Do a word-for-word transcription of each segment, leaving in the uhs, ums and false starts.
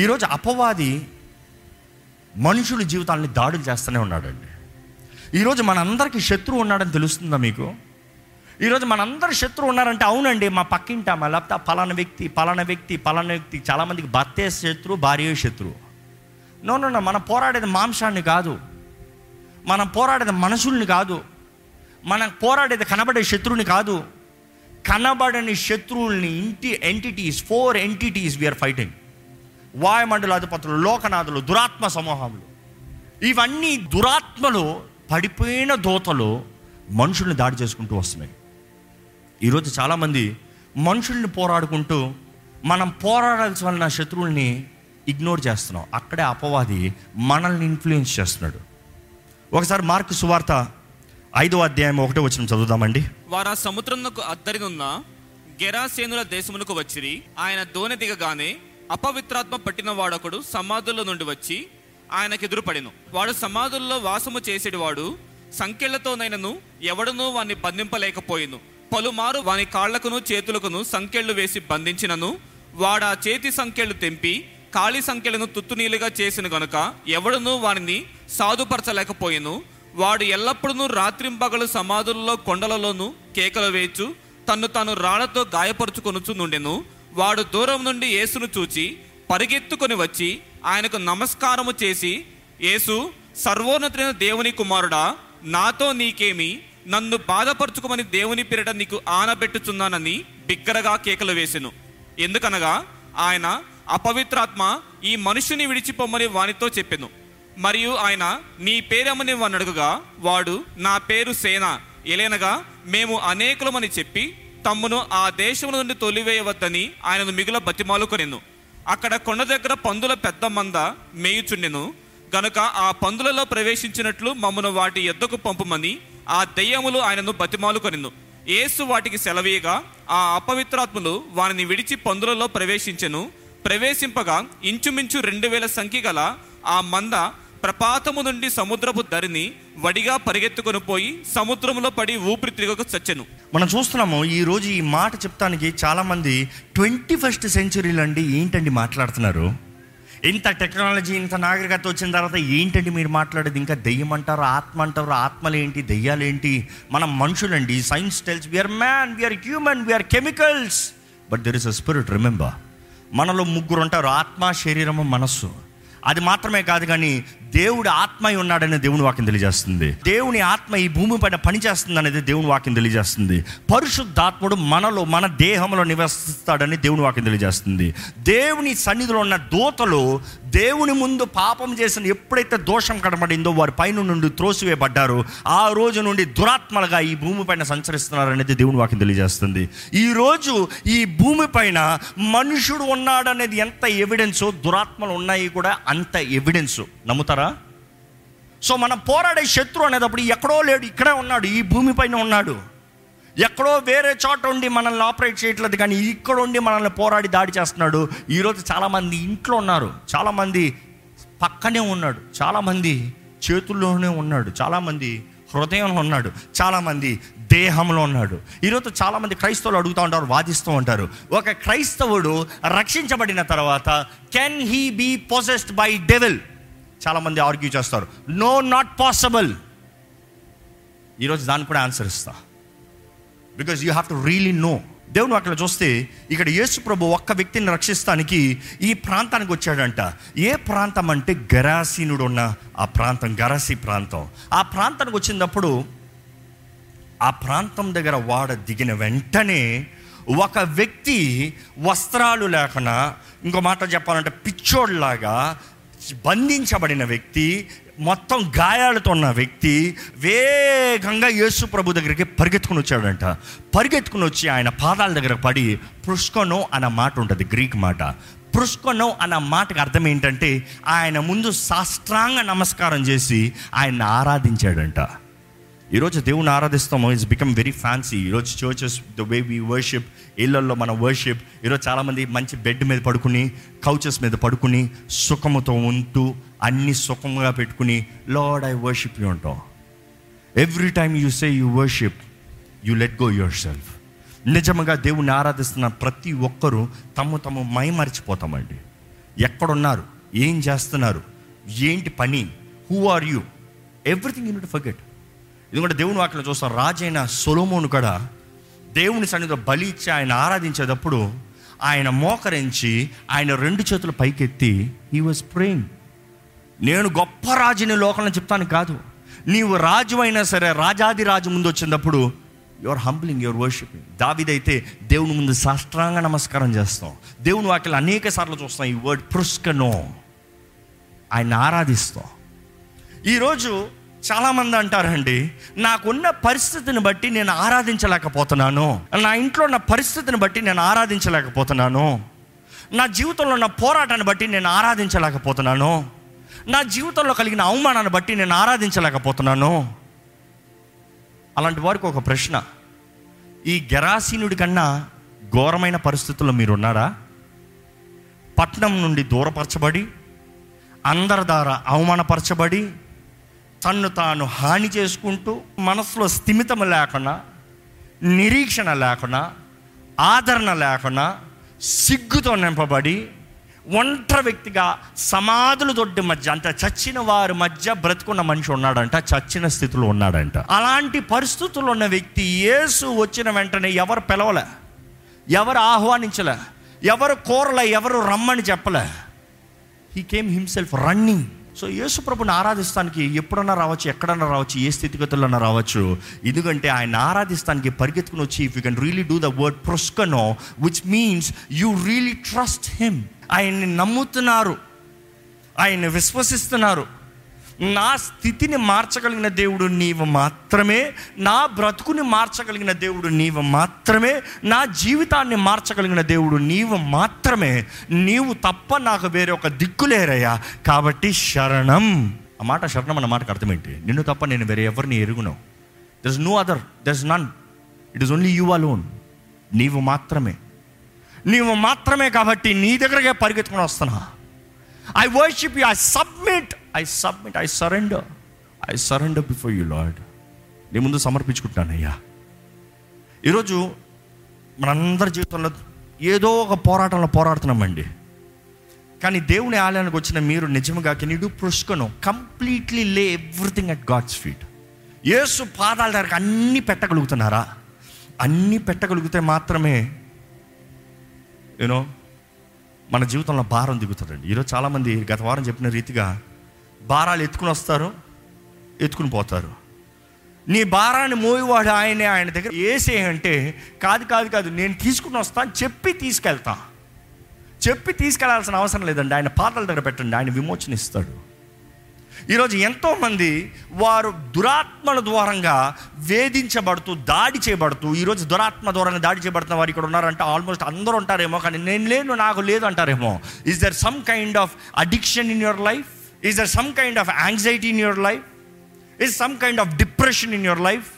ఈరోజు అపవాది మనుషుల జీవితాన్ని దాడులు చేస్తూనే ఉన్నాడండి. ఈరోజు మనందరికీ శత్రువు ఉన్నాడని తెలుస్తుందా మీకు? ఈరోజు మనందరూ శత్రువు ఉన్నారంటే అవునండి, మా పక్కింటామా, లేకపోతే పలానా వ్యక్తి పలానా వ్యక్తి పలానా వ్యక్తి చాలామందికి భర్తే శత్రువు, భార్య శత్రువు. నో నో నో మనం పోరాడేది మాంసాన్ని కాదు, మనం పోరాడేది మనుషుల్ని కాదు, మనం పోరాడేది కనబడే శత్రువుని కాదు. కనబడని శత్రువుల్ని ఇంటి entities four entities we are fighting. వాయుమండల అధిపతులు, లోకనాథులు, దురాత్మ సమూహములు, ఇవన్నీ దురాత్మలు, పడిపోయిన దోతలు మనుషుల్ని దాడి చేసుకుంటూ వస్తున్నాయి. ఈరోజు చాలామంది మనుషుల్ని పోరాడుకుంటూ మనం పోరాడాల్సిన వలన శత్రువుల్ని ఇగ్నోర్ చేస్తున్నాం. అక్కడే అపవాది మనల్ని ఇన్ఫ్లుయెన్స్ చేస్తున్నాడు. ఒకసారి మార్కు సువార్త ఐదో అధ్యాయం ఒకటో వచనం చదువుదామండి. వారు సముద్రంకు అద్దరినున్న గెరాసేనుల దేశమునకు వచ్చిరి. ఆయన దోణి దిగగానే అపవిత్రాత్మ పట్టిన వాడొకడు సమాధుల నుండి వచ్చి ఆయనకు ఎదురుపడెను. వాడు సమాధుల్లో వాసము చేసేటివాడు, సంకెళ్లతోనైనను ఎవడనూ వాణ్ణి బంధింపలేకపోయిను. పలుమారు వాని కాళ్లకును చేతులకును సంకెళ్లు వేసి బంధించినను వాడు ఆ చేతి సంకెళ్లు తెంపి కాళీ సంకెళ్లను తుత్తునీలుగా చేసిన గనుక ఎవడనూ వానిని సాధుపరచలేకపోయిను. వాడు ఎల్లప్పుడూ రాత్రింపగలు సమాధుల్లో కొండలలోనూ కేకలు వేచు తన్ను తాను రాళ్లతో గాయపరుచుకొనుచు నుండెను. వాడు దూరం నుండి యేసును చూచి పరిగెత్తుకొని వచ్చి ఆయనకు నమస్కారము చేసి, యేసు, సర్వోన్నతుడైన దేవుని కుమారుడా, నాతో నీకేమి, నన్ను బాధపరచుకోమని దేవుని పేరిట నీకు ఆనబెట్టుచున్నానని బిగ్గరగా కేకలు వేసెను. ఎందుకనగా ఆయన, అపవిత్రాత్మ ఈ మనుషుని విడిచిపోమ్మని వానితో చెప్పెను. మరియు ఆయన, నీ పేరేమని వాని అడుగుగా వాడు, నా పేరు సేన, ఎలైనగా మేము అనేకులమని చెప్పి తమ్మును ఆ దేశం నుండి తొలివేయవద్దని ఆయనను మిగుల బతిమాలుకొనెను. అక్కడ కొండ దగ్గర పందుల పెద్ద మంద మేయుచుండెను గనుక ఆ పందులలో ప్రవేశించినట్లు మమ్మను వాటి ఎద్దకు పంపమని ఆ దెయ్యములు ఆయనను బతిమాలుకొనెను. యేసు వాటికి సెలవీయగా ఆ అపవిత్రాత్మలు వానిని విడిచి పందులలో ప్రవేశించెను. ప్రవేశింపగా ఇంచుమించు రెండు వేల సంఖ్య గల ఆ మంద ప్రపాతము నుండి సముద్రపు ధరిని వడిగా పరిగెత్తుకొని పోయి సముద్రంలో పడి ఊపిరి తిరగక చచ్చెను. మనం చూస్తున్నాము ఈరోజు ఈ మాట చెప్తానికి చాలామంది ట్వంటీ ఫస్ట్ సెంచురీలు అండి ఏంటండి మాట్లాడుతున్నారు, ఇంత టెక్నాలజీ ఇంత నాగరికత వచ్చిన తర్వాత ఏంటండి మీరు మాట్లాడేది, ఇంకా దెయ్యం అంటారు, ఆత్మ అంటారు, ఆత్మలేంటి దెయ్యాలేంటి, మనం మనుషులండి, science tells we are man, we are human, we are chemicals, but there is a spirit. Remember, మనలో ముగ్గురు ఉంటారు, ఆత్మ, శరీరము, మనస్సు. అది మాత్రమే కాదు కానీ దేవుడు ఆత్మై ఉన్నాడని దేవుని వాక్యం తెలియజేస్తుంది. దేవుని ఆత్మ ఈ భూమి పైన పనిచేస్తుంది అనేది దేవుని వాక్యం తెలియజేస్తుంది. పరిశుద్ధాత్ముడు మనలో మన దేహంలో నివసిస్తాడని దేవుని వాక్యం తెలియజేస్తుంది. దేవుని సన్నిధిలో ఉన్న దూతలు దేవుని ముందు పాపం చేసిన ఎప్పుడైతే దోషం కనబడిందో వారి పైన నుండి త్రోసివేయబడ్డారు. ఆ రోజు నుండి దురాత్మలుగా ఈ భూమి పైన సంచరిస్తున్నారనేది దేవుని వాక్యం తెలియజేస్తుంది. ఈరోజు ఈ భూమి పైన మనుషుడు ఉన్నాడనేది ఎంత ఎవిడెన్సో దురాత్మలు ఉన్నాయి కూడా అంత ఎవిడెన్సు. నమ్ముతారు? సో మనం పోరాడే శత్రు అనేటప్పుడు ఎక్కడో లేడు, ఇక్కడే ఉన్నాడు, ఈ భూమి పైన ఉన్నాడు. ఎక్కడో వేరే చోట ఉండి మనల్ని ఆపరేట్ చేయట్లేదు కానీ ఇక్కడ ఉండి మనల్ని పోరాడి దాడి చేస్తున్నాడు. ఈరోజు చాలామంది ఇంట్లో ఉన్నారు, చాలామంది పక్కనే ఉన్నాడు, చాలామంది చేతుల్లోనే ఉన్నాడు, చాలామంది హృదయంలో ఉన్నాడు, చాలామంది దేహంలో ఉన్నాడు. ఈరోజు చాలామంది క్రైస్తవులు అడుగుతూ ఉంటారు, వాదిస్తూ ఉంటారు, ఒక క్రైస్తవుడు రక్షించబడిన తర్వాత can he be possessed by devil? చాలామంది ఆర్గ్యూ చేస్తారు, నో నాట్ పాసిబుల్. ఈరోజు దాన్ని కూడా ఆన్సర్ ఇస్తా, because you have to really know. దేవుని అక్కడ చూస్తే ఇక్కడ యేసు ప్రభు ఒక్క వ్యక్తిని రక్షిస్తానికి ఈ ప్రాంతానికి వచ్చాడంట. ఏ ప్రాంతం అంటే గెరాసీనుడు ఉన్న ఆ ప్రాంతం, గెరాసీ ప్రాంతం. ఆ ప్రాంతానికి వచ్చినప్పుడు ఆ ప్రాంతం దగ్గర వాడ దిగిన వెంటనే ఒక వ్యక్తి వస్త్రాలు లేకుండా, ఇంకో మాట చెప్పాలంటే పిచ్చోడ్లాగా బంధించబడిన వ్యక్తి, మొత్తం గాయాలతో ఉన్న వ్యక్తి వేగంగా యేసు ప్రభు దగ్గరికి పరిగెత్తుకుని వచ్చాడంట. పరిగెత్తుకుని వచ్చి ఆయన పాదాల దగ్గర పడి, పుష్కొనో అనే మాట ఉంటుంది గ్రీక్ మాట. పుష్కొనో అన్న మాటకు అర్థం ఏంటంటే ఆయన ముందు సాష్టాంగ నమస్కారం చేసి ఆయన ఆరాధించాడంట. ఈరోజు దేవుని ఆరాధిస్తాము, ఇట్స్ బికమ్ వెరీ ఫ్యాన్సీ. ఈరోజు churches, the way we worship, ఇళ్లల్లో మన వర్షిప్. ఈరోజు చాలామంది మంచి బెడ్ మీద పడుకుని, కౌచెస్ మీద పడుకుని, సుఖముతో ఉంటూ, అన్ని సుఖముగా పెట్టుకుని లార్డ్ ఐ వర్షిప్ యూ అంటాం. Every time you say you worship, you let go yourself. నిజంగా దేవుని ఆరాధిస్తున్న ప్రతి ఒక్కరూ తమ తమ మైమరిచిపోతామండి. ఎక్కడున్నారు, ఏం చేస్తున్నారు, ఏంటి పని, who are you, everything you need to forget. ఎందుకంటే దేవుని వాక్యంలో చూస్తాం రాజైన సొలొమోను కూడా దేవుని సన్నిధిలో బలి ఇచ్చి ఆయన ఆరాధించేటప్పుడు ఆయన మోకరించి ఆయన రెండు చేతులు పైకెత్తి హీ వాజ్ ప్రేయింగ్. నేను గొప్ప రాజుని లోకంలో చెప్తాను కాదు, నీవు రాజు అయినా సరే రాజాది రాజు ముందు వచ్చినప్పుడు యువర్ హంబ్లింగ్, యువర్ వర్షిపింగ్. దావీదైతే దేవుని ముందు సాష్టాంగ నమస్కారం చేస్తాం. దేవుని వాక్యాలు అనేక సార్లు చూస్తాం ఈ వర్డ్ ప్రుస్కనో, ఆయన ఆరాధిస్తాం. ఈరోజు చాలామంది అంటారండి, నాకున్న పరిస్థితిని బట్టి నేను ఆరాధించలేకపోతున్నాను, నా ఇంట్లో ఉన్న పరిస్థితిని బట్టి నేను ఆరాధించలేకపోతున్నాను, నా జీవితంలో ఉన్న పోరాటాన్ని బట్టి నేను ఆరాధించలేకపోతున్నాను, నా జీవితంలో కలిగిన అవమానాన్ని బట్టి నేను ఆరాధించలేకపోతున్నాను. అలాంటి వారికి ఒక ప్రశ్న, ఈ గెరాసీనుడి కన్నా ఘోరమైన పరిస్థితుల్లో మీరున్నారా? పట్నం నుండి దూరపరచబడి, అందరి ద్వారా అవమానపరచబడి, తన్ను తాను హాని చేసుకుంటూ, మనసులో స్థిమితం లేకుండా, నిరీక్షణ లేకుండా, ఆదరణ లేకుండా, సిగ్గుతో నింపబడి, ఒంటరి వ్యక్తిగా సమాధుల దొడ్డి మధ్య, అంటే చచ్చిన వారి మధ్య బ్రతుకున్న మనిషి ఉన్నాడంట, చచ్చిన స్థితిలో ఉన్నాడంట. అలాంటి పరిస్థితుల్లో ఉన్న వ్యక్తి యేసు వచ్చిన వెంటనే ఎవరు పిలవలే, ఎవరు ఆహ్వానించలే, ఎవరు కోరలే, ఎవరు రమ్మని చెప్పలే. He came himself running. So Yesu ప్రభుని ఆరాధిస్తానికి ఎప్పుడన్నా రావచ్చు, ఎక్కడన్నా రావచ్చు, ఏ స్థితిగతులన్నా రావచ్చు. ఎందుకంటే ఆయన ఆరాధిస్తానికి పరిగెత్తుకుని వచ్చి if you can really do the word proskuneo which means you really trust him. ఆయన్ని నమ్ముతున్నారు, ఆయన్ని విశ్వసిస్తున్నారు. నా స్థితిని మార్చగలిగిన దేవుడు నీవు మాత్రమే, నా బ్రతుకుని మార్చగలిగిన దేవుడు నీవు మాత్రమే, నా జీవితాన్ని మార్చగలిగిన దేవుడు నీవు మాత్రమే, నీవు తప్ప నాకు వేరే ఒక దిక్కులేరయ్యా, కాబట్టి శరణం. ఆ మాట శరణం అన్న మాటకు అర్థం ఏంటి? నిన్ను తప్ప నేను వేరే ఎవరిని ఎరుగును. There is no other, there is none, it is only you alone. నీవు మాత్రమే, నీవు మాత్రమే, కాబట్టి నీ దగ్గరగా పరిగెత్తుకుని వస్తున్నా. I worship you, I submit, I submit, I surrender, I surrender before you lord. నీ ముందు సమర్పించుకుంటానయ్యా. ఈరోజు మనందరి జీవితంలో ఏదో ఒక పోరాటంలో పోరాడుతున్నామండి. కానీ దేవుని ఆలయానికి వచ్చిన మీరు నిజంగా can you do proskuneo? Completely lay everything at God's feet. Yesu పాదాల దగ్గర అన్నీ పెట్టగలుగుతున్నారా? అన్నీ పెట్టగలిగితే మాత్రమే యూనో మన జీవితంలో భారం దిగుతారండి. ఈరోజు చాలామంది గత వారం చెప్పిన రీతిగా భారాలు ఎత్తుకుని వస్తారు, ఎత్తుకుని పోతారు. నీ భారాన్ని మోయవాడు ఆయనే, ఆయన దగ్గర ఏసే అంటే కాదు కాదు కాదు నేను తీసుకుని వస్తాను చెప్పి తీసుకెళ్తా. చెప్పి తీసుకెళ్లాల్సిన అవసరం లేదండి, ఆయన పాదాల దగ్గర పెట్టండి, ఆయన విమోచన ఇస్తాడు. ఈరోజు ఎంతోమంది వారు దురాత్మల ద్వారంగా వేధించబడుతూ, దాడి చేయబడుతూ, ఈరోజు దురాత్మ ద్వారంగా దాడి చేయబడుతున్న వారు ఇక్కడ ఉన్నారంటే ఆల్మోస్ట్ అందరూ ఉంటారేమో, కానీ నేను లేను, నాకు లేదు అంటారేమో. Is there some kind of addiction in your life? Is there some kind of anxiety in your life? Is some kind of depression in your life?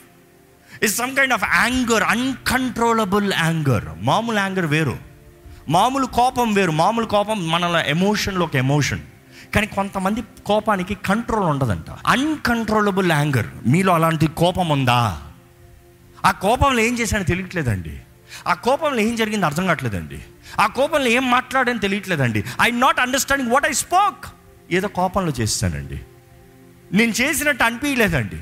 Is some kind of anger, uncontrollable anger? మామూలు anger వేరు, మామూలు కోపం వేరు. మామూలు కోపం మనలో ఎమోషన్లో ఒక emotion, కానీ కొంతమంది కోపానికి కంట్రోల్ ఉండదంట. అన్కంట్రోలబుల్ యాంగర్, మీలో అలాంటి కోపం ఉందా? ఆ కోపంలో ఏం చేశానో తెలియట్లేదండి, ఆ కోపంలో ఏం జరిగిందో అర్థం కావట్లేదండి, ఆ కోపంలో ఏం మాట్లాడానో తెలియట్లేదండి, I not understanding what I spoke. ఏదో కోపంలో చేస్తానండి, నేను చేసినట్టు అనిపించలేదండి.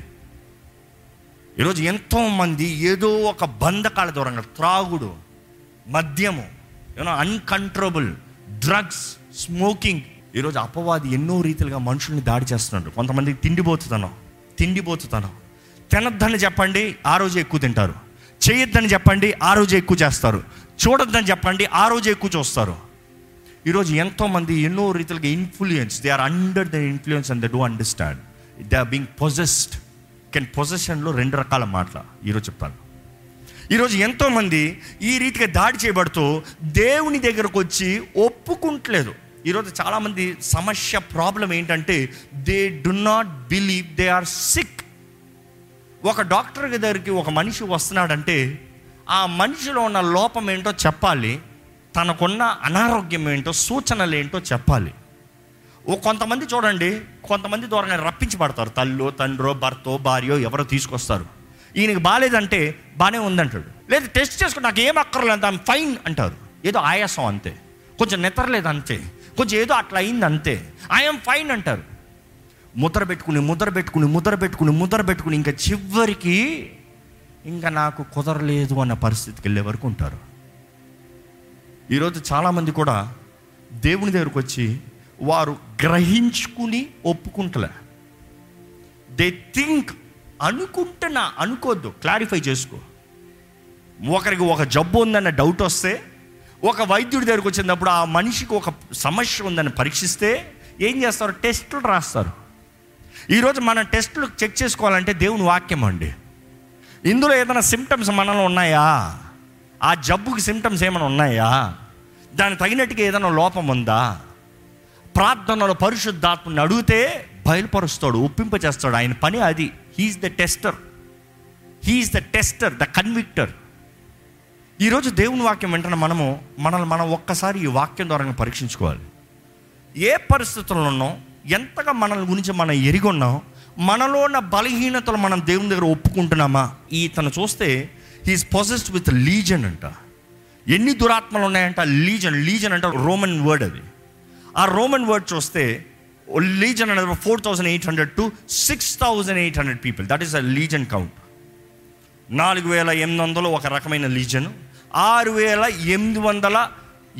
ఈరోజు ఎంతోమంది ఏదో ఒక బంధకాల దూరంగా, త్రాగుడు, మద్యము, యూనో అన్కంట్రోలబుల్ డ్రగ్స్, స్మోకింగ్. ఈరోజు అపవాది ఎన్నో రీతిలుగా మనుషుల్ని దాడి చేస్తున్నాడు. కొంతమంది తిండిపోతున్నాం, తిండిపోతున్నాం తినద్దని చెప్పండి, ఆ రోజు ఎక్కువ తింటారు. చేయొద్దని చెప్పండి, ఆ రోజు ఎక్కువ చేస్తారు. చూడొద్దని చెప్పండి, ఆ రోజు ఎక్కువ చూస్తారు. ఈరోజు ఎంతోమంది ఎన్నో రీతిలుగా influence, they are under the influence and they don't understand, they are being possessed. కెన్ పొజెషన్లో రెండు రకాల మాటలు ఈరోజు చెప్తాను. ఈరోజు ఎంతోమంది ఈ రీతిగా దాడి చేయబడుతూ దేవుని దగ్గరకు వచ్చి ఒప్పుకుంటలేదు. ఈరోజు చాలామంది సమస్య, ప్రాబ్లం ఏంటంటే they do not believe they are sick. ఒక డాక్టర్ దగ్గరికి ఒక మనిషి వస్తున్నాడంటే ఆ మనిషిలో ఉన్న లోపం ఏంటో చెప్పాలి, తనకున్న అనారోగ్యం ఏంటో, సూచనలు ఏంటో చెప్పాలి. ఓ కొంతమంది చూడండి, కొంతమంది దూరంగా రప్పించి పడతారు. తల్లో, తండ్రో, భర్తో, భార్యో ఎవరో తీసుకొస్తారు. ఈయనకి బాగాలేదంటే బాగానే ఉందంటాడు, లేదా టెస్ట్ చేసుకుని నాకు ఏం అక్కర్లేదు, ఐఎమ్ ఫైన్ అంటారు. ఏదో ఆయాసం అంతే, కొంచెం నిద్రలేదు అంతే, కొంచెం ఏదో అట్లా అయింది అంతే, ఐఎమ్ ఫైన్ అంటారు. ముద్ర పెట్టుకుని ముద్ర పెట్టుకుని ముద్ర పెట్టుకుని ముద్ర పెట్టుకుని ఇంకా చివరికి ఇంకా నాకు కుదరలేదు అన్న పరిస్థితికి వెళ్ళే వరకు ఉంటారు. ఈరోజు చాలామంది కూడా దేవుని దగ్గరకు వచ్చి వారు గ్రహించుకుని ఒప్పుకుంటలే, దే థింక్, అనుకుంటున్నా, అనుకోద్దు, క్లారిఫై చేసుకో. ఒకరికి ఒక జబ్బు ఉందన్న డౌట్ వస్తే, ఒక వైద్యుడి దగ్గరకు వచ్చినప్పుడు ఆ మనిషికి ఒక సమస్య ఉందని పరీక్షిస్తే ఏం చేస్తారు, టెస్టులు రాస్తారు. ఈరోజు మనం టెస్టులు చెక్ చేసుకోవాలంటే దేవుని వాక్యం అండి. ఇందులో ఏదైనా సిమ్టమ్స్ మనలో ఉన్నాయా, ఆ జబ్బుకి సిమ్టమ్స్ ఏమైనా ఉన్నాయా, దానికి తగినట్టుగా ఏదైనా లోపం ఉందా, ప్రార్థనలో పరిశుద్ధాత్మని అడిగితే బయలుపరుస్తాడు, ఒప్పింపచేస్తాడు. ఆయన పని అది. He is the tester, he is the tester, the convictor. ఈరోజు దేవుని వాక్యం వెంటనే మనము మనల్ని మనం ఒక్కసారి ఈ వాక్యం ద్వారా పరీక్షించుకోవాలి. ఏ పరిస్థితుల్లో ఉన్నాం, ఎంతగా మనల్ని గురించి మనం ఎరిగొన్నాం, మనలో ఉన్న బలహీనతలు మనం దేవుని దగ్గర ఒప్పుకుంటున్నామా. ఈ తను చూస్తే హీఈస్ పొసెస్డ్ విత్ లీజన్ అంట. ఎన్ని దురాత్మలు ఉన్నాయంట, లీజన్. లీజన్ అంటే రోమన్ వర్డ్ అది. ఆ రోమన్ వర్డ్ చూస్తే లీజన్ అనేది four thousand eight hundred to six thousand eight hundred people, that is a legion count. నాలుగు వేల ఎనిమిది వందలు ఒక రకమైన లీజన్, ఆరు వేల ఎనిమిది వందల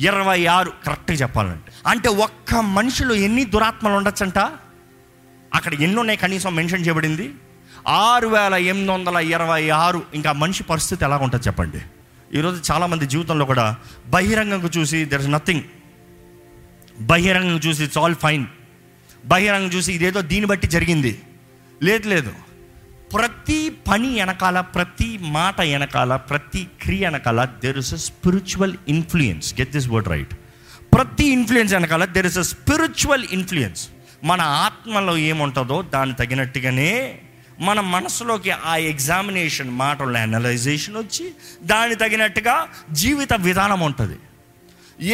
ఇరవై ఆరు కరెక్ట్గా చెప్పాలంటే. అంటే ఒక్క మనిషిలో ఎన్ని దురాత్మలు ఉండొచ్చంట, అక్కడ ఎన్ని ఉన్నాయి కనీసం మెన్షన్ చేయబడింది, ఆరు వేల ఎనిమిది వందల ఇరవై ఆరు. ఇంకా మనిషి పరిస్థితి ఎలా ఉంటుంది చెప్పండి. ఈరోజు చాలామంది జీవితంలో కూడా బహిరంగంగా చూసి దెర్ ఇస్ నథింగ్, బహిరంగంగా చూసి ఇట్స్ ఆల్ ఫైన్, బహిరంగం చూసి ఇదేదో దీన్ని బట్టి జరిగింది, లేదు లేదు. ప్రతి పని వెనకాల, ప్రతి మాట వెనకాల, ప్రతి క్రియ వెనకాల there is a spiritual influence. Get this word right. ప్రతి ఇన్ఫ్లుయెన్స్ వెనకాల there is a spiritual influence. మన ఆత్మలో ఏముంటుందో దాన్ని తగినట్టుగానే మన మనసులోకి ఆ ఎగ్జామినేషన్, మాటల అనలైజేషన్ వచ్చి దాన్ని తగినట్టుగా జీవిత విధానం ఉంటుంది.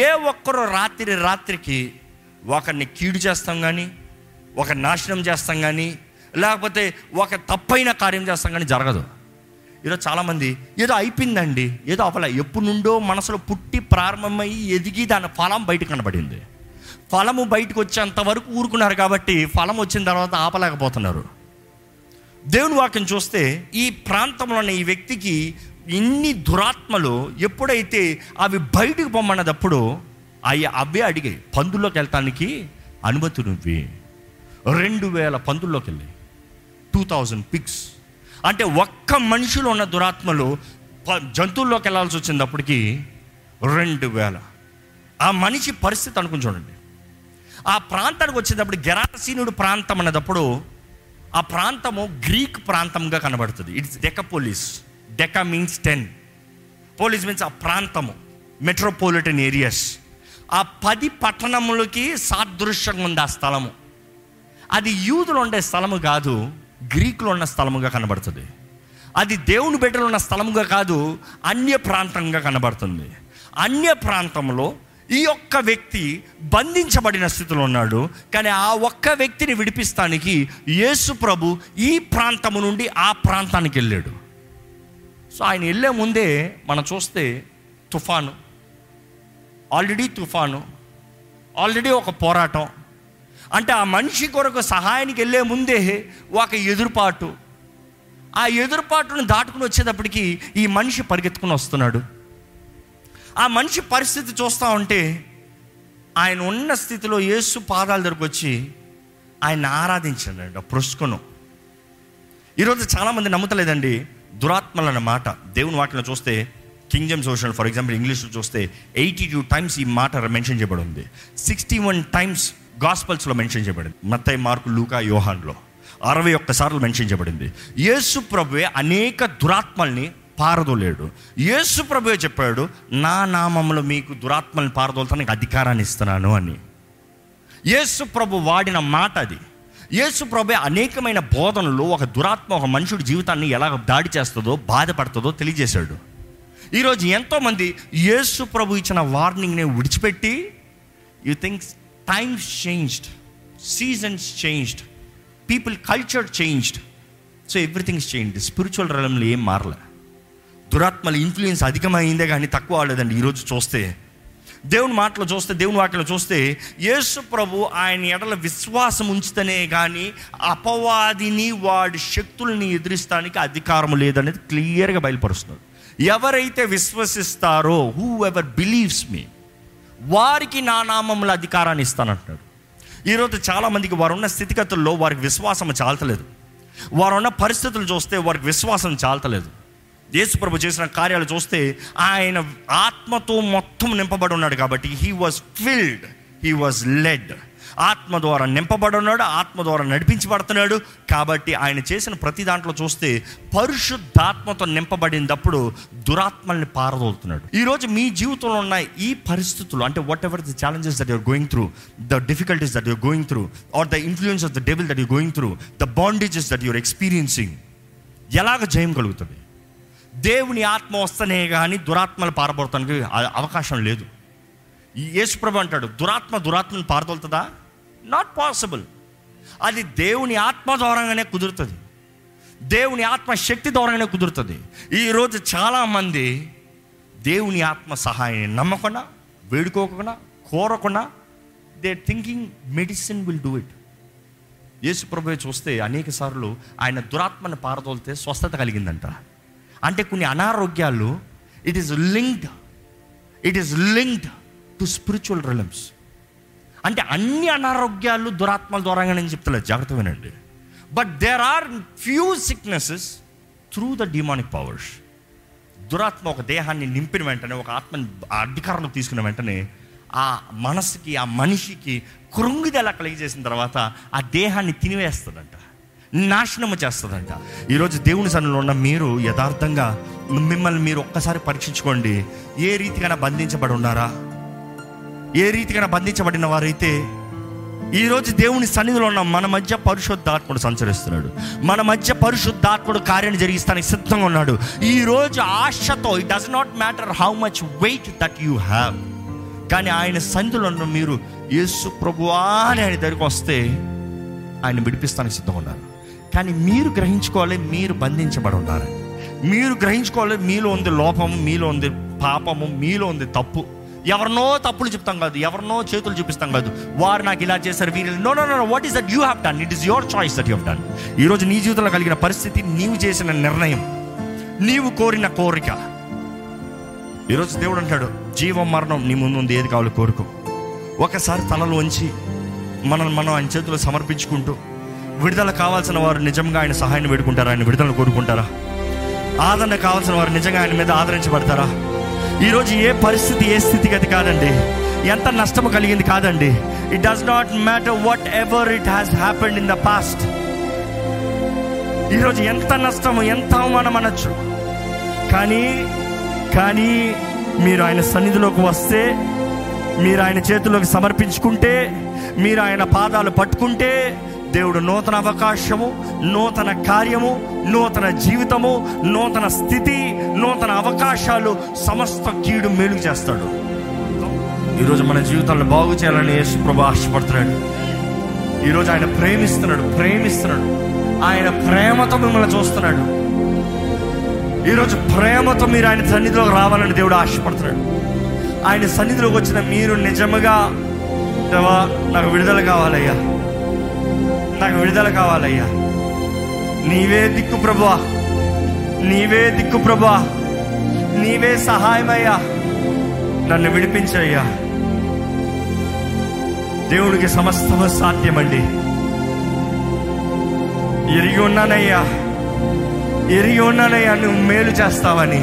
ఏ ఒక్కరు రాత్రి రాత్రికి ఒకరిని కీడు చేస్తాం కానీ, ఒక నాశనం చేస్తాం కానీ, లేకపోతే ఒక తప్పైన కార్యం చేస్తాం కానీ జరగదు. ఈరోజు చాలామంది ఏదో అయిపోయిందండి, ఏదో అవలే, ఎప్పుడు నుండో మనసులో పుట్టి ప్రారంభమై ఎదిగి దాని ఫలం బయటకు కనబడింది. ఫలము బయటకు వచ్చేంత వరకు ఊరుకున్నారు కాబట్టి ఫలం వచ్చిన తర్వాత ఆపలేకపోతున్నారు. దేవుని వాక్యం చూస్తే ఈ ప్రాంతంలోనే ఈ వ్యక్తికి ఇన్ని దురాత్మలు, ఎప్పుడైతే అవి బయటకు పొమ్మన్నదప్పుడు అవి అవే అడిగాయి, పందుల్లోకి వెళ్తానికి అనుమతి నువ్వి. రెండు వేల పందుల్లోకి వెళ్ళాయి, టూ థౌజండ్ పిక్స్. అంటే ఒక్క మనిషిలో ఉన్న దురాత్మలు జంతువుల్లోకి వెళ్ళాల్సి వచ్చినప్పటికీ రెండు వేల. ఆ మనిషి పరిస్థితి అనుకుని చూడండి. ఆ ప్రాంతానికి వచ్చేటప్పుడు గెరాసీనుడు ప్రాంతం అనేటప్పుడు ఆ ప్రాంతము గ్రీక్ ప్రాంతంగా కనబడుతుంది. It's Decapolis. Deca means ten, polis means ఆ ప్రాంతము, మెట్రోపాలిటన్ ఏరియాస్. ఆ పది పట్టణములకి సాదృశ్యంగా ఉంది ఆ స్థలము. అది యూదులు ఉండే స్థలము కాదు, గ్రీకులు ఉన్న స్థలముగా కనబడుతుంది. అది దేవుని బిడ్డలు ఉన్న స్థలముగా కాదు, అన్య ప్రాంతంగా కనబడుతుంది. అన్య ప్రాంతంలో ఈ ఒక్క వ్యక్తి బంధించబడిన స్థితిలో ఉన్నాడు, కానీ ఆ ఒక్క వ్యక్తిని విడిపిస్తానికి యేసు ప్రభు ఈ ప్రాంతము నుండి ఆ ప్రాంతానికి వెళ్ళాడు. సో ఆయన వెళ్ళే ముందే మనం చూస్తే తుఫాను, ఆల్రెడీ తుఫాను, ఆల్రెడీ ఒక పోరాటం. అంటే ఆ మనిషి కొరకు సహాయానికి వెళ్ళే ముందే ఒక ఎదురుపాటు, ఆ ఎదురుపాటును దాటుకుని వచ్చేటప్పటికి ఈ మనిషి పరిగెత్తుకుని వస్తున్నాడు. ఆ మనిషి పరిస్థితి చూస్తూ ఉంటే ఆయన ఉన్న స్థితిలో యేసు పాదాల దగ్గరకు వచ్చి ఆయన ఆరాధించాడు, ప్రొస్కును. ఈరోజు చాలామంది నమ్ముతలేదండి దురాత్మలన్న మాట. దేవుని వాటిలో చూస్తే King James version for example ఇంగ్లీష్లో చూస్తే ఎయిటీ టూ టైమ్స్ ఈ మాట మెన్షన్ చేయబడి ఉంది. సిక్స్టీ వన్ టైమ్స్ గాస్పల్స్లో మెన్షన్ చేయబడింది, మత్తయి, మార్కు, లూకా, యోహాన్లో అరవై ఒక్క సార్లు మెన్షన్ చేయబడింది. యేసు ప్రభువే అనేక దురాత్మల్ని పారదోలేడు. యేసు ప్రభువే చెప్పాడు, నా నామంలో మీకు దురాత్మల్ని పారదోలుతా నీకు అధికారాన్ని ఇస్తున్నాను అని. యేసు ప్రభు వాడిన మాట అది. యేసు ప్రభువే అనేకమైన బోధనలు ఒక దురాత్మ ఒక మనుషుడి జీవితాన్ని ఎలా దాడి చేస్తుందో, బాధపడుతుందో తెలియజేశాడు. ఈరోజు ఎంతోమంది యేసు ప్రభు ఇచ్చిన వార్నింగ్ని విడిచిపెట్టి, you think times changed, seasons changed, people culture changed, so everything's changed. Spiritual రిలంలో ఏం మారలే, దురాత్మల ఇన్ఫ్లుయెన్స్ అధికమైందే కానీ తక్కువ అవ్వలేదండి. ఈరోజు చూస్తే దేవుని మాటలో చూస్తే, దేవుని వాక్యంలో చూస్తే, యేసు ప్రభు ఆయన ఎడల విశ్వాసం ఉంచితేనే కానీ అపవాదిని వాడి శక్తుల్ని ఎదిరిస్తానికి అధికారం లేదనేది క్లియర్గా బయలుపరుస్తున్నాడు. ఎవరైతే విశ్వసిస్తారో, హూ ఎవర్ బిలీవ్స్ మీ, వారికి నా నామముల అధికారాన్ని ఇస్తానంటున్నాడు. ఈరోజు చాలామందికి వారు ఉన్న స్థితిగతుల్లో వారికి విశ్వాసం చాలతలేదు, వారు ఉన్న పరిస్థితులు చూస్తే వారికి విశ్వాసం చాలతలేదు. యేసుప్రభు చేసిన కార్యాలు చూస్తే ఆయన ఆత్మతో మొత్తం నింపబడి ఉన్నాడు కాబట్టి he was filled, he was led. ఆత్మ ద్వారా నింపబడి ఉన్నాడు, ఆత్మ ద్వారా నడిపించబడుతున్నాడు. కాబట్టి ఆయన చేసిన ప్రతి దాంట్లో చూస్తే పరిశుద్ధాత్మతో నింపబడినప్పుడు దురాత్మల్ని పారదోలుతున్నాడు. ఈరోజు మీ జీవితంలో ఉన్న ఈ పరిస్థితులు అంటే whatever the challenges that you're going through, the difficulties that you're going through, are the influence of the devil that you're going through, the bondages that you're experiencing, ఎలాగ జయం కలుగుతుంది? దేవుని ఆత్మ వస్తేనే కానీ దురాత్మలు పారబోడటానికి అవకాశం లేదు. యేసుప్రభు అంటాడు, దురాత్మ దురాత్మను పారదోలుతుందా? Not possible. అది దేవుని ఆత్మ ద్వారంగానే కుదురుతుంది, దేవుని ఆత్మ శక్తి ద్వారంగానే కుదురుతుంది. ఈరోజు చాలామంది దేవుని ఆత్మ సహాయాన్ని నమ్మకుండా, వేడుకోకుండా, కోరకుండా, they thinking medicine will do it. యేసుప్రభువే చూస్తే అనేక సార్లు ఆయన దురాత్మను పారదోలితే స్వస్థత కలిగిందంట. అంటే కొన్ని అనారోగ్యాలు it is linked, it is linked to spiritual realms. అంటే అన్ని అనారోగ్యాలు దురాత్మల ద్వారాగా నేను చెప్తలేదు, జాగ్రత్త వినండి. But there are few sicknesses through the demonic powers. దురాత్మ ఒక దేహాన్ని నింపిన వెంటనే, ఒక ఆత్మని అధికారంలో తీసుకున్న వెంటనే, ఆ మనసుకి, ఆ మనిషికి కృంగిదెలా కలిగజేసిన తర్వాత ఆ దేహాన్ని తినివేస్తుందంట, నాశనము చేస్తుందంట. ఈరోజు దేవుని సన్నిధిలో ఉన్న మీరు యథార్థంగా మిమ్మల్ని మీరు ఒక్కసారి పరీక్షించుకోండి. ఏ రీతిగా బంధించబడి ఉన్నారా? ఏ రీతిగా బంధించబడిన వారైతే ఈరోజు దేవుని సన్నిధిలో ఉన్న మన మధ్య పరిశుద్ధాత్ముడు సంచరిస్తున్నాడు, మన మధ్య పరిశుద్ధాత్ముడు కార్యం జరిగిస్తానికి సిద్ధంగా ఉన్నాడు. ఈరోజు ఆశతో, it does not matter how much weight that you have, కానీ ఆయన సన్నిధిలో ఉన్న మీరు యేసు ప్రభువా అని ఆయన దగ్గరికి వస్తే ఆయన విడిపిస్తానికి సిద్ధంగా ఉన్నారు. కానీ మీరు గ్రహించుకోవాలి, మీరు బంధించబడి ఉన్నారు. మీరు గ్రహించుకోవాలి, మీలో ఉంది లోపము, మీలో ఉంది పాపము, మీలో ఉంది తప్పు. ఎవరినో తప్పులు చెప్తాం కాదు, ఎవరినో చేతులు చూపిస్తాం కాదు, వారు నాకు ఇలా చేశారు, వీరు. No no no what is that you have done, it is your choice that you have done. ఈరోజు నీ జీవితంలో కలిగిన పరిస్థితి, నీవు చేసిన నిర్ణయం, నీవు కోరిన కోరిక. ఈరోజు దేవుడు అంటాడు, జీవం మరణం నీ ముందు ఉంది, ఏది కావాలో కోరుకో. ఒకసారి తలలు వంచి మనల్ని మనం ఆయన చేతులు సమర్పించుకుంటూ, విడుదల కావాల్సిన వారు నిజంగా ఆయన సహాయం వేడుకుంటారా? ఆయన విడుదలను కోరుకుంటారా? ఆదరణ కావాల్సిన వారు నిజంగా ఆయన మీద ఆదరించబడతారా? ఈరోజు ఏ పరిస్థితి, ఏ స్థితిగతి కాదండి, ఎంత నష్టము కలిగింది కాదండి. It does not matter whatever it has happened in the past. ఈరోజు ఎంత నష్టము, ఎంత అవమానం అనొచ్చు, కానీ కానీ మీరు ఆయన సన్నిధిలోకి వస్తే, మీరు ఆయన చేతుల్లోకి సమర్పించుకుంటే, మీరు ఆయన పాదాలు పట్టుకుంటే, దేవుడు నూతన అవకాశము, నూతన కార్యము, నూతన జీవితము, నూతన స్థితి, నూతన అవకాశాలు, సమస్త కీడు మేలు చేస్తాడు. ఈరోజు మన జీవితాలను బాగు చేయాలని యేసు ప్రభు ఆశపడుతున్నాడు. ఈరోజు ఆయన ప్రేమిస్తున్నాడు, ప్రేమిస్తున్నాడు ఆయన ప్రేమతో మిమ్మల్ని చూస్తున్నాడు. ఈరోజు ప్రేమతో మీరు ఆయన సన్నిధిలోకి రావాలని దేవుడు ఆశపడుతున్నాడు. ఆయన సన్నిధిలోకి వచ్చిన మీరు నిజముగా, దేవా నాకు విడుదల కావాలయ్యా, నాకు విడుదల కావాలయ్యా, నీవే దిక్కు ప్రభువా, నీవే దిక్కు ప్రభువా, నీవే సహాయమయ్యా, నన్ను విడిపించయ్యా. దేవుడికి సమస్తము సాధ్యమండి. ఎరిగి ఉన్నానయ్యా, ఎరిగి ఉన్నానయ్యా నువ్వు మేలు చేస్తావని,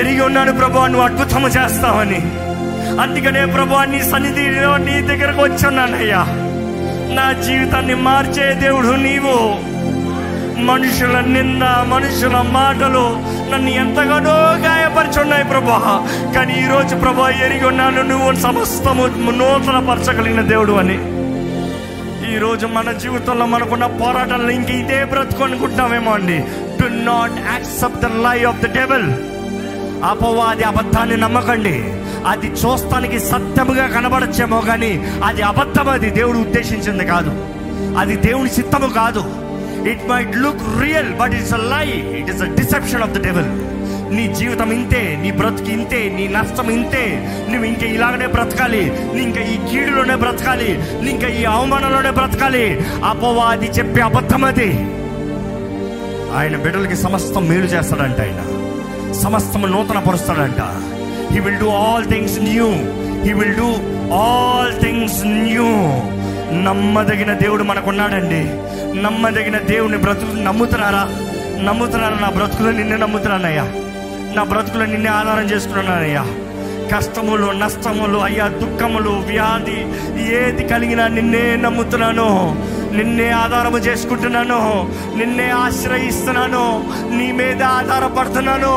ఎరిగి ఉన్నాను ప్రభువా నువ్వు అద్భుతము చేస్తావని. అందుకనే ప్రభువా నీ సన్నిధిలో, నీ దగ్గరకు వచ్చి ఉన్నానయ్యా. నా జీవితాన్ని మార్చే దేవుడు నీవు. మనుషుల నింద, మనుషుల మాటలు నన్ను ఎంతగానో గాయపరిచున్నాయి ప్రభా, కానీ ఈరోజు ప్రభా ఎరిగి ఉన్నాను నువ్వు సమస్తము నూతన పరచగలిగిన దేవుడు అని. ఈరోజు మన జీవితంలో మనకున్న పోరాటాలను ఇంక ఇదే బ్రతుకు అనుకుంటున్నామేమో అండి. Do not accept the lie of the devil. అపవాది అబద్ధాన్ని నమ్మకండి. అది చూస్తానికి సత్యముగా కనబడచ్చేమో కానీ అది అబద్ధం. అది దేవుడు ఉద్దేశించింది కాదు, అది దేవుని చిత్తము కాదు. It might look real but it's a lie, it is a deception of the devil. నీ జీవితం ఇంతే, నీ బ్రతుకు ఇంతే, నీ నష్టం ఇంతే. నువ్వు ఇంకా ఇలాగనే బ్రతకాలి, నీ ఇంకా ఈ కీడులోనే బ్రతకాలి, నీ ఇంకా ఈ అవమానంలోనే బ్రతకాలి. అపవాది చెప్పే అబద్ధం అది. ఆయన బిడ్డలకి సమస్తం మేలు చేస్తాడంట, ఆయన సమస్తం నూతన పరుస్తాడంట. He will do all things new. He will do all things new. నమ్మదగిన దేవుడు మనకున్నాడండి. నమ్మదగిన దేవుని బ్రతుకు నమ్ముతున్నారా? నమ్ముతున్నారా? నా బ్రతుకులో నిన్నే నమ్ముతున్నానయ్యా, నా బ్రతుకులో నిన్నే ఆధారం చేసుకున్నానయ్యా. కష్టములు, నష్టములు, అయ్యా దుఃఖములు, వ్యాధి ఏది కలిగినా నిన్నే నమ్ముతున్నాను, నిన్నే ఆధారము చేసుకుంటున్నాను, నిన్నే ఆశ్రయిస్తున్నాను, నీ మీద ఆధారపడుతున్నాను.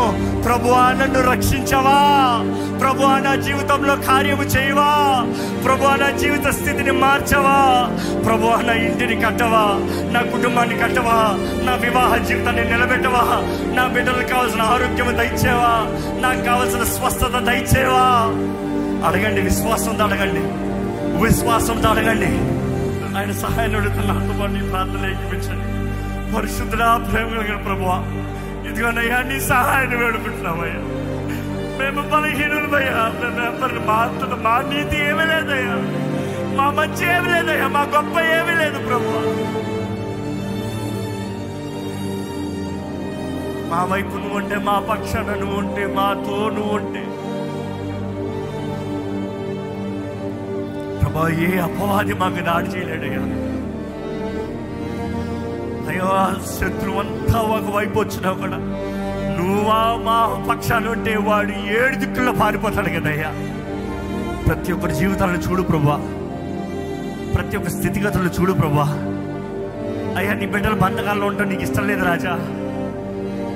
ప్రభువా నన్ను రక్షించవా, ప్రభువా నా జీవితంలో కార్యము చేయవా, ప్రభువా నా జీవిత స్థితిని మార్చవా, ప్రభువా నా ఇంటిని కట్టవా, నా కుటుంబాన్ని కట్టవా, నా వివాహ జీవితాన్ని నిలబెట్టవా, నా బిడ్డలకు కావాల్సిన ఆరోగ్యము దయచేవా, నాకు కావాల్సిన స్వస్థత దయచేవా. అడగండి, విశ్వాసంతో అడగండి, విశ్వాసంతో అడగండి. ఆయన సహాయం అడుగుతున్నాను, వాడిని ప్రార్థన ఏకిపించండి. పరిశుద్ధుడా, ప్రేమ కలిగిన ప్రభువా, ఇదిగోనయ్యా నీ సహాయాన్ని వేడుకుంటున్నామయ్యా. మేము బలహీనులమయ్యా, మేము మాత్రం మా నీతి ఏమీ లేదయ్యా, మా మంచి ఏమి లేదయ్యా, మా గొప్ప ఏమీ లేదు ప్రభువా. మా వైపు నువ్వు ఉంటే, మా పక్షాన నువ్వు ఉంటే, మాతో నువ్వు ఉంటే ప్రభా, ఏ అపవాది మాకు దాడి చేయలేడయ్యా. అయ్యో శత్రువు అంతా ఒకవైపు వచ్చినా కూడా నువ్వా మా పక్షాలు ఉంటే వాడు ఏడు దిక్కుల్లో పారిపోతాడు కదయ్యా. ప్రతి ఒక్కరి జీవితాలను చూడు ప్రభా, ప్రతి ఒక్క స్థితిగతులను చూడు ప్రభా. అయ్యా నీ బిడ్డల బంధకాల్లో ఉంటే నీకు ఇష్టం లేదు రాజా,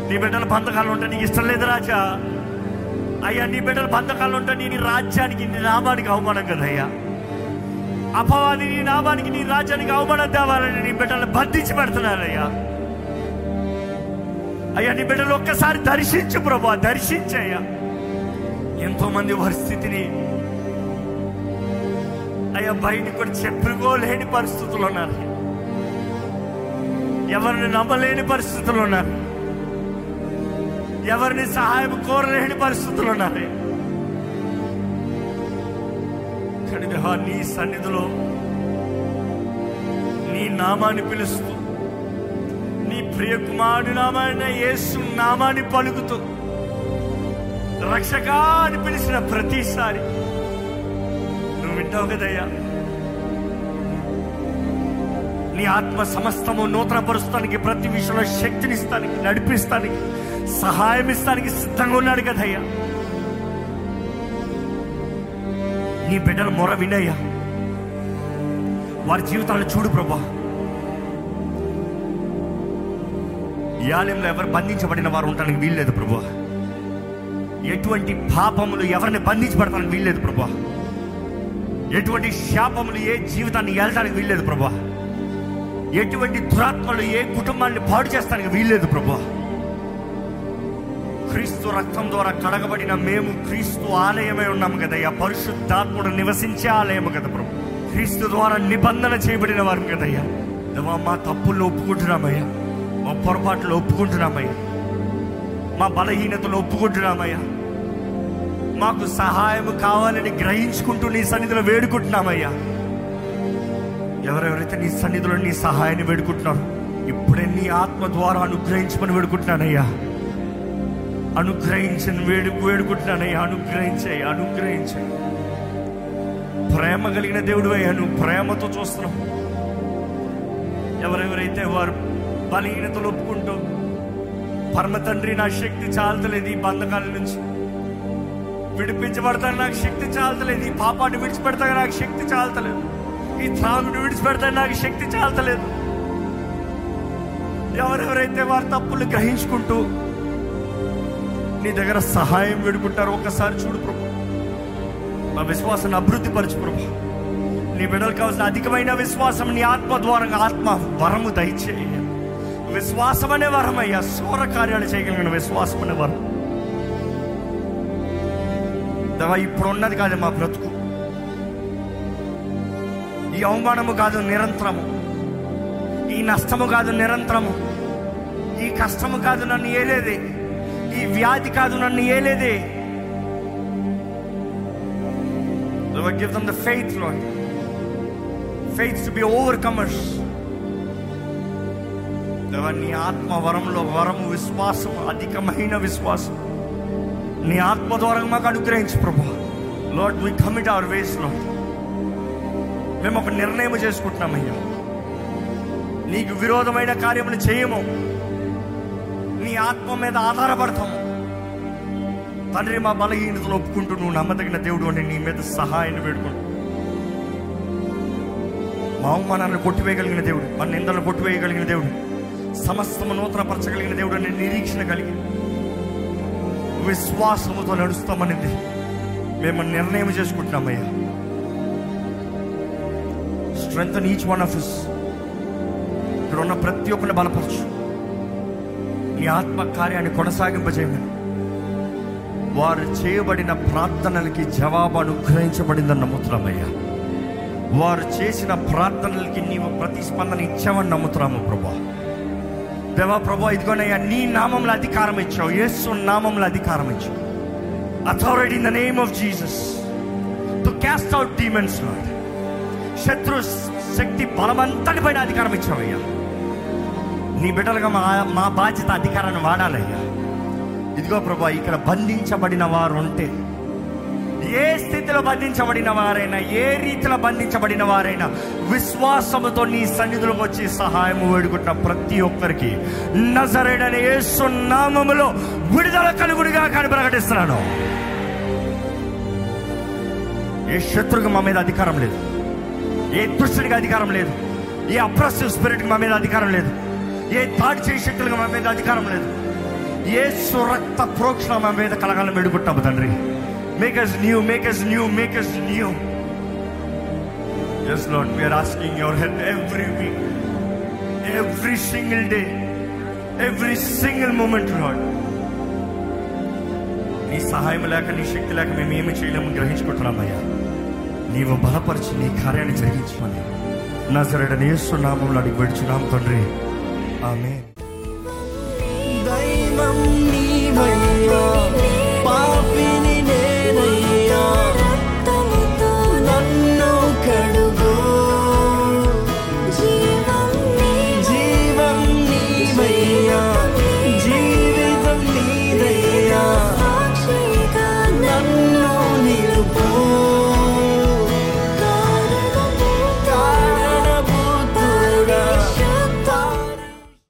నీ బిడ్డల బంధకాలు ఉంటే నీకు ఇష్టం లేదు రాజా. అయ్యా నీ బిడ్డల బంధకాలు ఉంటే నీ నీ రాజ్యానికి, నీ నామానికి అవమానం కదయ్యా. అపవాది నీ నామానికి, నీ రాజ్యానికి అవమానం తేవాలని నీ బిడ్డలను బంధించి పెడుతున్నారయ్యా. అయ్యా నీ బిడ్డలు ఒక్కసారి దర్శించు ప్రభా, దర్శించయ్యా. ఎంతో మంది పరిస్థితిని అయ్యా బయట కూడా చెప్పుకోలేని పరిస్థితులు ఉన్నారు, ఎవరిని నమ్మలేని పరిస్థితులు ఉన్నారు, ఎవరిని సహాయం కోరలేని పరిస్థితులు ఉన్నారు. దేవా నీ సన్నిధిలో నీ నామాన్ని పిలుస్తూ, నీ ప్రియ కుమారుడి నామైన యేసు నామాన్ని పలుకుతూ, రక్షకా అని పిలిచిన ప్రతిసారి నువ్వు వింటావు కదయ్యా. నీ ఆత్మ సమస్తము నూతనపరుస్తానికి, ప్రతి విషయంలో శక్తినిస్తానికి, నడిపిస్తానికి, సహాయం ఇస్తానికి సిద్ధంగా ఉన్నాడు కదయ్యా. నీ బిడ్డల మొర వినయ్యా, వారి జీవితాలను చూడు ప్రభా. ఈ ఆలయంలో ఎవరు బంధించబడిన వారు ఉండడానికి వీల్లేదు ప్రభా, ఎటువంటి పాపములు ఎవరిని బంధించబడటానికి వీల్లేదు ప్రభా, ఎటువంటి శాపములు ఏ జీవితాన్ని ఏలడానికి వీల్లేదు ప్రభా, ఎటువంటి దురాత్మలు ఏ కుటుంబాన్ని పాడు చేస్తానికి వీల్లేదు ప్రభా. క్రీస్తు రక్తం ద్వారా కడగబడిన మేము క్రీస్తు ఆలయమే ఉన్నాము కదయ్యా, పరిశుద్ధాత్ముడు నివసించే ఆలయము కదా ప్రభు, క్రీస్తు ద్వారా నిబంధన చేయబడిన వారు కదయ్యా. దేవా మా తప్పులను ఒప్పుకుంటున్నామయ్యా, మా పొరపాట్లు ఒప్పుకుంటున్నామయ్యా, మా బలహీనతలు ఒప్పుకుంటున్నామయ్యా, మాకు సహాయం కావాలని గ్రహించుకుంటూ నీ సన్నిధిలో వేడుకుంటున్నామయ్యా. ఎవరెవరైతే నీ సన్నిధిలో నీ సహాయాన్ని వేడుకుంటున్నారో ఇప్పుడే నీ ఆత్మ ద్వారా అనుగ్రహించమని వేడుకుంటున్నానయ్యా. అనుగ్రహించని వేడు వేడుకుంటున్నానయ్యా, అనుగ్రహించాయి అనుగ్రహించాయి. ప్రేమ కలిగిన దేవుడు అయ్యా, నువ్వు ప్రేమతో చూస్తున్నావు. ఎవరెవరైతే వారు బలహీనతలు ఒప్పుకుంటూ, పరమ తండ్రి నా శక్తి చాలతలేదు, ఈ బంధకాల నుంచి విడిపించబడతాను నాకు శక్తి చాలతలేదు, ఈ పాపాన్ని విడిచిపెడతాను నాకు శక్తి చాలతలేదు, ఈ త్రాగుని విడిచిపెడతాను నాకు శక్తి చాలతలేదు. ఎవరెవరైతే వారు తప్పులు గ్రహించుకుంటూ నీ దగ్గర సహాయం వేడుకుంటారు ఒక్కసారి చూడు ప్రభు. మా విశ్వాసాన్ని అభివృద్ధి పరచు ప్రభు. నీ బిడ్డలకు కావాల్సిన అధికమైన విశ్వాసం నీ ఆత్మ ద్వారా, ఆత్మ వరము దయచేయ. విశ్వాసం అనే వరం అయ్యా, శూర కార్యాలు చేయగలిగిన విశ్వాసం అనే వరం. దేవా ఇప్పుడు ఉన్నది కాదు మా బ్రతుకు, ఈ అవమానము కాదు నిరంతరము, ఈ నష్టము కాదు నిరంతరము, ఈ కష్టము కాదు నన్ను ఏలేదే, ఈ ఈ వ్యాధి కాదు నన్ను ఏలేదే. Lord, give them the faith, Lord. Faith to be overcomers. Lord, నీ ఆత్మ వరంలో వరము విశ్వాసం, అధికమైన విశ్వాసం నీ ఆత్మ ద్వారా మాకు అనుగ్రహించు ప్రభువా. Lord, we commit our ways, Lord. మేము ఒక నిర్ణయం చేసుకుంటున్నామయ్యా, నీకు విరోధమైన కార్యములు చేయము, నీ ఆత్మ మీద ఆధారపడతాము తండ్రి. మా బలహీనతలు ఒప్పుకుంటూ నువ్వు నమ్మదగిన దేవుడు అని నీ మీద సహాయాన్ని వేడుకుంటు. మా అవమానాన్ని కొట్టివేయగలిగిన దేవుడు, మన నిందలను కొట్టివేయగలిగిన దేవుడు, సమస్తము నూతనపరచగలిగిన దేవుడు అని నిరీక్షణ కలిగి విశ్వాసముతో నడుస్తామనేది మేము నిర్ణయం చేసుకుంటున్నామయ్యా. Strengthen each one of us. ఇక్కడ ఉన్న ప్రతి ఒక్కరిని బలపరచు, నీ ఆత్మ కార్యాన్ని కొనసాగింపజేయమని, వారు చేయబడిన ప్రార్థనలకి జవాబు అనుగ్రహించబడిందని నమ్ముతున్నామయ్యా. వారు చేసిన ప్రార్థనలకి నీవు ప్రతిస్పందన ఇచ్చావని నమ్ముతున్నాము ప్రభా. దేవా ప్రభా, ఇదిగోనయ్యా నీ నామంలో అధికారం ఇచ్చావు, యేసు నామంలో అధికారం ఇచ్చావు. Authority in the name of Jesus to cast out demons. శత్రు శక్తి బలమంతటి పైన అధికారం ఇచ్చావయ్యా. నీ బిడ్డలుగా మా మా బాధ్యత అధికారాన్ని వాడాలయ్యా. ఇదిగో ప్రభా, ఇక్కడ బంధించబడిన వారు ఉంటే, ఏ స్థితిలో బంధించబడిన వారైనా, ఏ రీతిలో బంధించబడిన వారైనా విశ్వాసముతో నీ సన్నిధిలోకి వచ్చి సహాయం వేడుకుంటున్న ప్రతి ఒక్కరికి నజరేయుడైన యేసు నామములో విడుదల కలుగునిగా కాని ప్రకటిస్తున్నాను. ఏ శత్రువుకి మా మీద అధికారం లేదు, ఏ దుష్టుడికి అధికారం లేదు, ఏ అప్రెసివ్ స్పిరిట్కి మా మీద అధికారం లేదు, ఏ తాడి చేసే శక్తులకు మా మీద అధికారం లేదు. యేసు రక్త ప్రోక్షణ మా మీద కలగాలని వేడుకుంటాము తండ్రి. Make us new, make us new, make us new. Yes Lord, we are asking your help every week, every single day, every single moment Lord. నీ సహాయం లేక, నీ శక్తి లేక మేము ఏమి చేయలేము గ్రహించుకుంటున్నామయ్యా. నీవు బలపరిచి నీ కార్యాన్ని జరిగించమని నజరేయుడైన యేసు నామములో అడిగి వేడుచున్నాము తండ్రి. ఆమేన్.